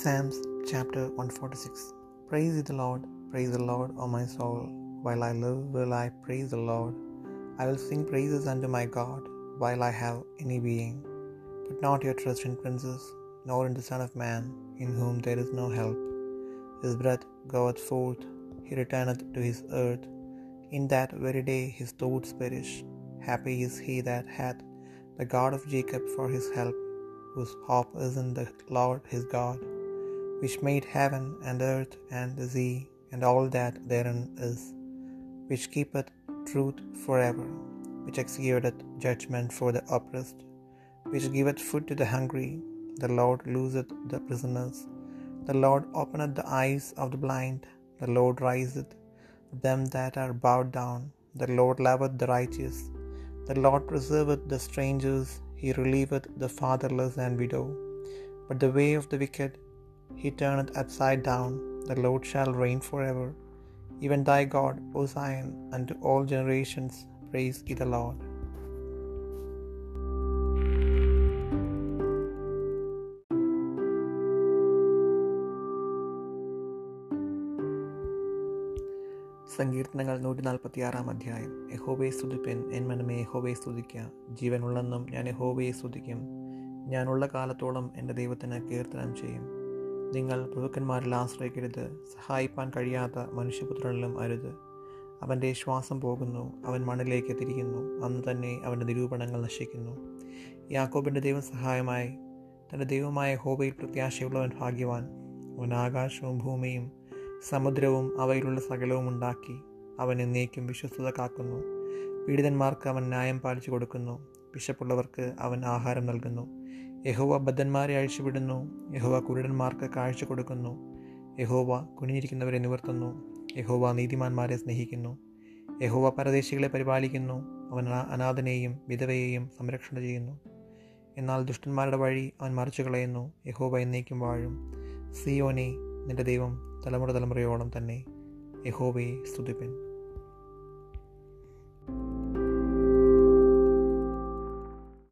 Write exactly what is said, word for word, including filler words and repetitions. Psalms chapter one forty-six. Praise the Lord, praise the Lord, O my soul. While I live, will I praise the Lord. I will sing praises unto my God while I have any being. Put not your trust in princes, nor in the Son of Man, in whom there is no help. His breath goeth forth, he returneth to his earth. In that very day his thoughts perish. Happy is he that hath the God of Jacob for his help, whose hope is in the Lord his God, which made heaven and earth and the sea, and all that therein is, which keepeth truth forever, which executeth judgment for the oppressed, which giveth food to the hungry. The Lord looseth the prisoners. The Lord openeth the eyes of the blind. The Lord riseth them that are bowed down. The Lord loveth the righteous. The Lord preserveth the strangers. He relieveth the fatherless and widow. But the way of the wicked he turneth upside down. The Lord shall reign forever, even thy God, O Zion, unto all generations. Praise ye the Lord. സങ്കീർത്തനങ്ങൾ നൂറ്റി നാൽപ്പത്തി ആറാം അധ്യായം. യഹോവയെ സ്തുതിപ്പൻ, N മനമേ യഹോവയെ സ്തുതിക്കുക. ജീവനുള്ളെന്നും ഞാൻ യഹോവയെ സ്തുതിക്കും. ഞാനുള്ള കാലത്തോളം എൻ്റെ ദൈവത്തിന് കീർത്തനം ചെയ്യും. നിങ്ങൾ പ്രഭുക്കന്മാരിൽ ആശ്രയിക്കരുത്, സഹായിപ്പാൻ കഴിയാത്ത മനുഷ്യപുത്രനിലും അരുത്. അവൻ്റെ ശ്വാസം പോകുന്നു, അവൻ മണ്ണിലേക്ക് തിരിയുന്നു, അന്ന് തന്നെ അവൻ്റെ നിരൂപണങ്ങൾ നശിക്കുന്നു. യാക്കോബിൻ്റെ ദൈവസഹായമായി തൻ്റെ ദൈവമായ യഹോവയിൽ പ്രത്യാശയുള്ളവൻ ഭാഗ്യവാൻ. അവൻ ആകാശവും ഭൂമിയും സമുദ്രവും അവയിലുള്ള സകലവും ഉണ്ടാക്കി. അവൻ എന്നേക്കും വിശ്വസ്തത കാക്കുന്നു. പീഡിതന്മാർക്ക് അവൻ ന്യായം പാലിച്ചു കൊടുക്കുന്നു. വിശപ്പുള്ളവർക്ക് അവൻ ആഹാരം നൽകുന്നു. യഹോവ ബദ്ധന്മാരെ അഴിച്ചുവിടുന്നു. യഹോവ കുരുടന്മാർക്ക് കാഴ്ച കൊടുക്കുന്നു. യഹോവ കുനിഞ്ഞിരിക്കുന്നവരെ നിവർത്തുന്നു. യഹോവ നീതിമാന്മാരെ സ്നേഹിക്കുന്നു. യഹോവ പരദേശികളെ പരിപാലിക്കുന്നു. അവൻ അനാഥനെയും വിധവയെയും സംരക്ഷണം ചെയ്യുന്നു. എന്നാൽ ദുഷ്ടന്മാരുടെ വഴി അവൻ മറിച്ചു കളയുന്നു. യഹോവ എന്നേക്കും വാഴും. സിയോനെ, നിന്റെ ദൈവം തലമുറ തലമുറയോളം തന്നെ. യഹോവയെ സ്തുതിപ്പൻ.